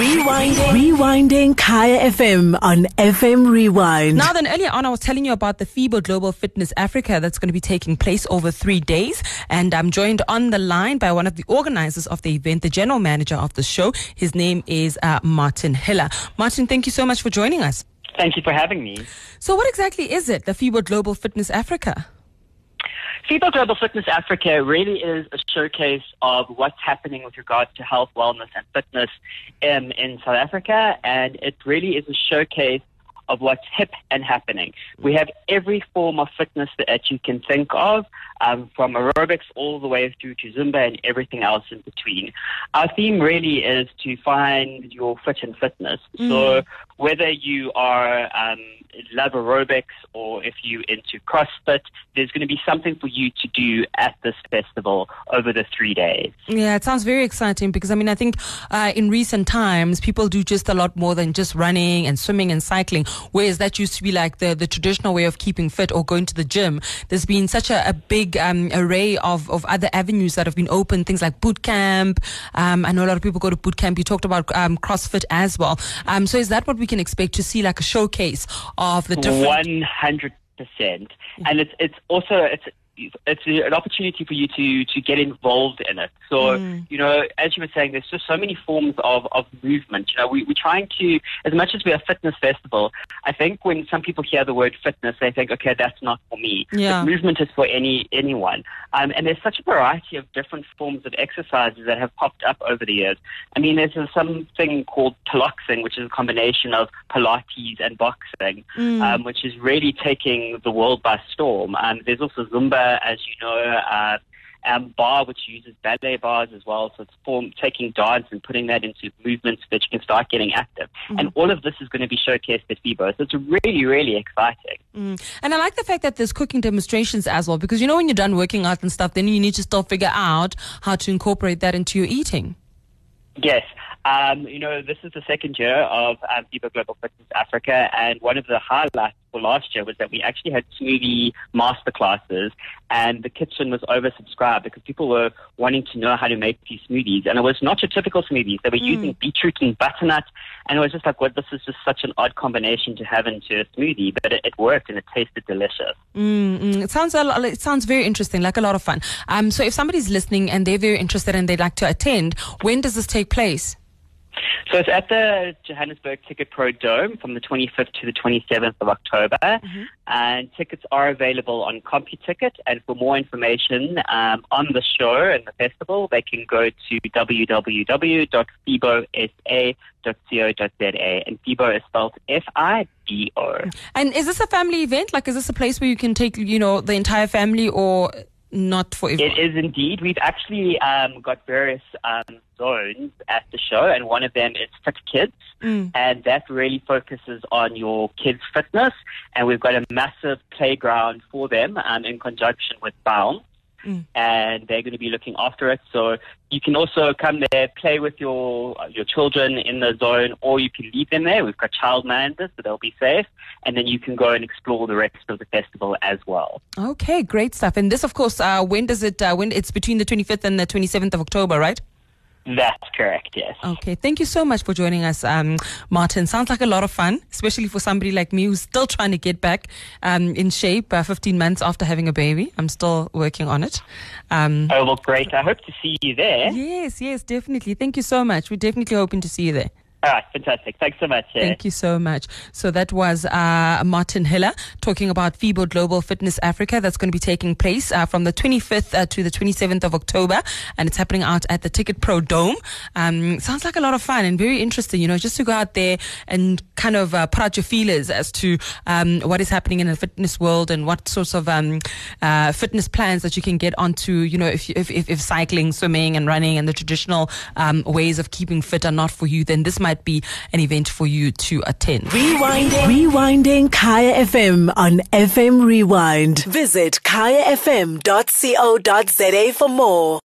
Rewinding Kaya FM on FM Rewind. Now then, earlier on I was telling you about the FIBO Global Fitness Africa that's going to be taking place over 3 days, and I'm joined on the line by one of the organizers of the event, the general manager of the show. His name is Martin Hiller. Martin, thank you so much for joining us. Thank you for having me. So what exactly is it, the FIBO Global Fitness Africa? FIBO Global Fitness Africa really is a showcase of what's happening with regard to health, wellness and fitness in South Africa, and it really is a showcase of what's hip and happening. We have every form of fitness that you can think of, from aerobics all the way through to Zumba and everything else in between. Our theme really is to find your fit and fitness. Mm. So whether you are love aerobics or if you're into CrossFit, there's going to be something for you to do at this festival over the 3 days. Yeah, it sounds very exciting because, I think in recent times, people do just a lot more than just running and swimming and cycling. Whereas that used to be like the traditional way of keeping fit or going to the gym. There's been such a big array of other avenues that have been open, things like boot camp. I know a lot of people go to boot camp. You talked about CrossFit as well. So is that what we can expect to see, like a showcase of the different? 100%. And it's an opportunity for you to get involved in it. So, as you were saying, there's just so many forms of movement. We're trying to, as much as we're a fitness festival, I think when some people hear the word fitness, they think, okay, that's not for me. Yeah. But movement is for anyone. And there's such a variety of different forms of exercises that have popped up over the years. There's something called piloxing, which is a combination of Pilates and boxing, which is really taking the world by storm. There's also Zumba, as you know, bar, which uses ballet bars as well. So it's taking dance and putting that into movements so that you can start getting active. Mm. And all of this is going to be showcased at FIBO. So it's really, really exciting. Mm. And I like the fact that there's cooking demonstrations as well, because, when you're done working out and stuff, then you need to still figure out how to incorporate that into your eating. Yes. This is the second year of FIBO Global Fitness Africa, and one of the highlights for last year was that we actually had smoothie masterclasses, and the kitchen was oversubscribed because people were wanting to know how to make these smoothies. And it was not your typical smoothies. They were using beetroot and butternut, and it was just like, well, this is just such an odd combination to have into a smoothie, but it worked and it tasted delicious. Mm-hmm. It sounds very interesting, like a lot of fun. So if somebody's listening and they're very interested and they'd like to attend, when does this take place? So it's at the Johannesburg Ticket Pro Dome from the 25th to the 27th of October. Mm-hmm. And tickets are available on CompuTicket. And for more information on the show and the festival, they can go to www.fibosa.co.za. And FIBO is spelled F-I-B-O. And is this a family event? Like, is this a place where you can take, the entire family, or not for everyone? It is indeed. We've actually got various zones at the show, and one of them is Fit Kids, and that really focuses on your kids' fitness, and we've got a massive playground for them in conjunction with Baum, and they're going to be looking after it. So you can also come there, play with your children in the zone, or you can leave them there. We've got child minders, so they'll be safe. And then you can go and explore the rest of the festival as well. Okay, great stuff. And this, of course, when it's between the 25th and the 27th of October, right? That's correct, yes. Okay, thank you so much for joining us, Martin. Sounds like a lot of fun, especially for somebody like me who's still trying to get back in shape 15 months after having a baby. I'm still working on it. Oh, well, great. I hope to see you there. Yes, definitely. Thank you so much. We're definitely hoping to see you there. All right, fantastic. Thanks so much. Thank you so much. So that was Martin Hiller talking about FIBO Global Fitness Africa. That's going to be taking place from the 25th to the 27th of October. And it's happening out at the Ticket Pro Dome. Sounds like a lot of fun and very interesting, just to go out there and kind of put out your feelers as to what is happening in the fitness world and what sorts of fitness plans that you can get onto, if cycling, swimming and running and the traditional ways of keeping fit are not for you, then this might be an event for you to attend. Rewinding Kaya FM on FM Rewind. Visit kayafm.co.za for more.